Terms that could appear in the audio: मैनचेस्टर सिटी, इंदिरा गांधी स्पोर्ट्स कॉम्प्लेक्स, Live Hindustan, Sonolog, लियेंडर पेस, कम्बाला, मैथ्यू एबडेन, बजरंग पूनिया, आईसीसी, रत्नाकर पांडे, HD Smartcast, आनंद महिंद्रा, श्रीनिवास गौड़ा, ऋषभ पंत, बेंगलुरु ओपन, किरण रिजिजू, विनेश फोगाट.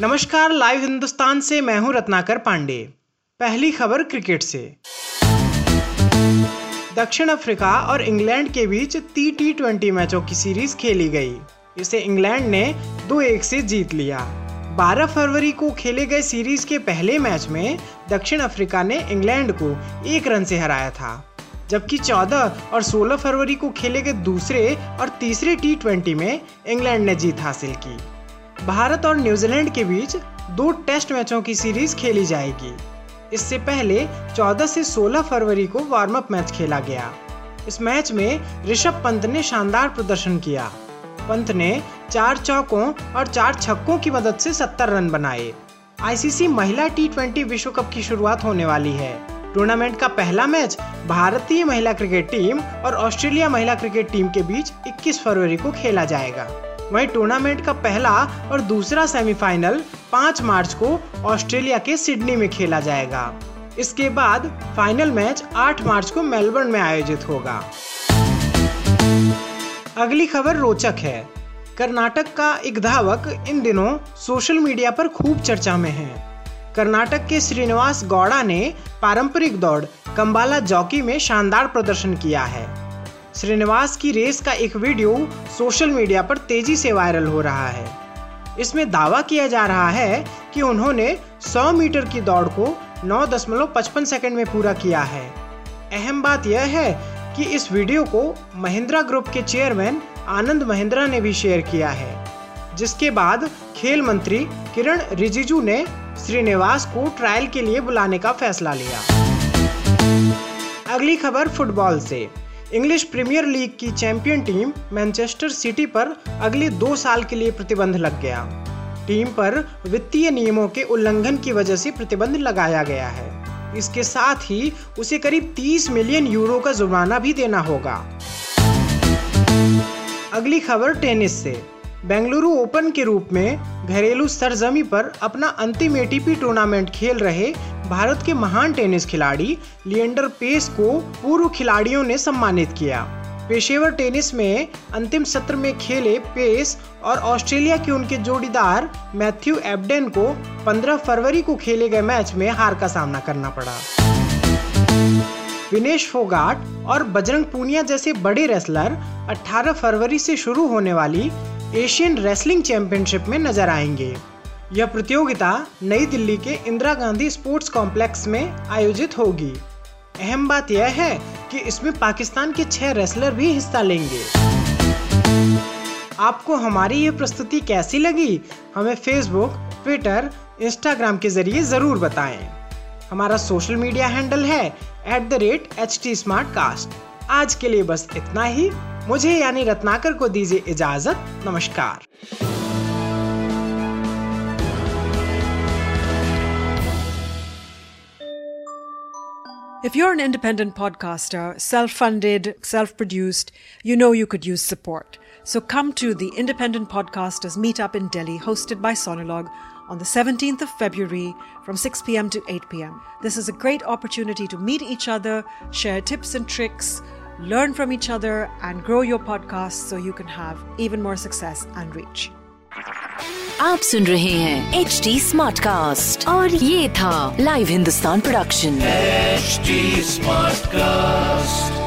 नमस्कार, लाइव हिंदुस्तान से मैं हूं रत्नाकर पांडे। पहली खबर क्रिकेट से। दक्षिण अफ्रीका और इंग्लैंड के बीच 3 T20 मैचों की सीरीज खेली गई। इसे इंग्लैंड ने 2-1 से जीत लिया। 12 फरवरी को खेले गए सीरीज के पहले मैच में दक्षिण अफ्रीका ने इंग्लैंड को 1 रन से हराया था, जबकि 14 और 16 फरवरी को खेले गए दूसरे और तीसरे T20 में इंग्लैंड ने जीत हासिल की। भारत और न्यूजीलैंड के बीच 2 टेस्ट मैचों की सीरीज खेली जाएगी। इससे पहले 14 से 16 फरवरी को वार्म अप मैच खेला गया। इस मैच में ऋषभ पंत ने शानदार प्रदर्शन किया। पंत ने 4 चौकों और 4 छक्कों की मदद से 70 रन बनाए। आईसीसी महिला T20 विश्व कप की शुरुआत होने वाली है। टूर्नामेंट का पहला मैच भारतीय महिला क्रिकेट टीम और ऑस्ट्रेलिया महिला क्रिकेट टीम के बीच 21 फरवरी को खेला जाएगा। वहीं टूर्नामेंट का पहला और दूसरा सेमीफाइनल 5 मार्च को ऑस्ट्रेलिया के सिडनी में खेला जाएगा। इसके बाद फाइनल मैच 8 मार्च को मेलबर्न में आयोजित होगा। अगली खबर रोचक है। कर्नाटक का एक धावक इन दिनों सोशल मीडिया पर खूब चर्चा में है। कर्नाटक के श्रीनिवास गौड़ा ने पारंपरिक दौड़ कम्बाला जॉकी में शानदार प्रदर्शन किया है। श्रीनिवास की रेस का एक वीडियो सोशल मीडिया पर तेजी से वायरल हो रहा है। इसमें दावा किया जा रहा है कि उन्होंने 100 मीटर की दौड़ को 9.55 सेकंड में पूरा किया है। अहम बात यह है कि इस वीडियो को महिंद्रा ग्रुप के चेयरमैन आनंद महिंद्रा ने भी शेयर किया है, जिसके बाद खेल मंत्री किरण रिजिजू ने श्रीनिवास को ट्रायल के लिए बुलाने का फैसला लिया। अगली खबर फुटबॉल से। इंग्लिश प्रीमियर लीग की चैंपियन टीम मैनचेस्टर सिटी पर अगले 2 साल के लिए प्रतिबंध लग गया। टीम पर वित्तीय नियमों के उल्लंघन की वजह से प्रतिबंध लगाया गया है। इसके साथ ही उसे करीब 30 मिलियन यूरो का जुर्माना भी देना होगा। अगली खबर टेनिस से। बेंगलुरु ओपन के रूप में घरेलू सरजमी पर अपना अंतिम ATP टूर्नामेंट खेल रहे भारत के महान टेनिस खिलाड़ी लियेंडर पेस को पूर्व खिलाड़ियों ने सम्मानित किया। पेशेवर टेनिस में अंतिम सत्र में खेले पेस और ऑस्ट्रेलिया के उनके जोड़ीदार मैथ्यू एबडेन को 15 फरवरी को खेले गए मैच में हार का सामना करना पड़ा। विनेश फोगाट और बजरंग पूनिया जैसे बड़े रेसलर 18 फरवरी से शुरू होने वाली एशियन रेसलिंग चैंपियनशिप में नजर आएंगे। यह प्रतियोगिता नई दिल्ली के इंदिरा गांधी स्पोर्ट्स कॉम्प्लेक्स में आयोजित होगी। अहम बात यह है कि इसमें पाकिस्तान के 6 रेसलर भी हिस्सा लेंगे। आपको हमारी ये प्रस्तुति कैसी लगी? हमें फेसबुक, ट्विटर, इंस्टाग्राम के जरिए ज़रूर बताएं। हमारा सोशल मीडिया हैंडल है @HT Smartcast। आज के लिए बस इतना ही। मुझे यानी रत्नाकर को दीजिए इजाजत। नमस्कार। If you're an independent podcaster, self-funded, self-produced, you know you could use support. So come to the Independent Podcasters Meetup in Delhi, hosted by Sonolog, on the 17th of February from 6 p.m. to 8 p.m. This is a great opportunity to meet each other, share tips and tricks, learn from each other, and grow your podcast so you can have even more success and reach. आप सुन रहे हैं HD Smartcast और ये था live Hindustan production HD Smartcast।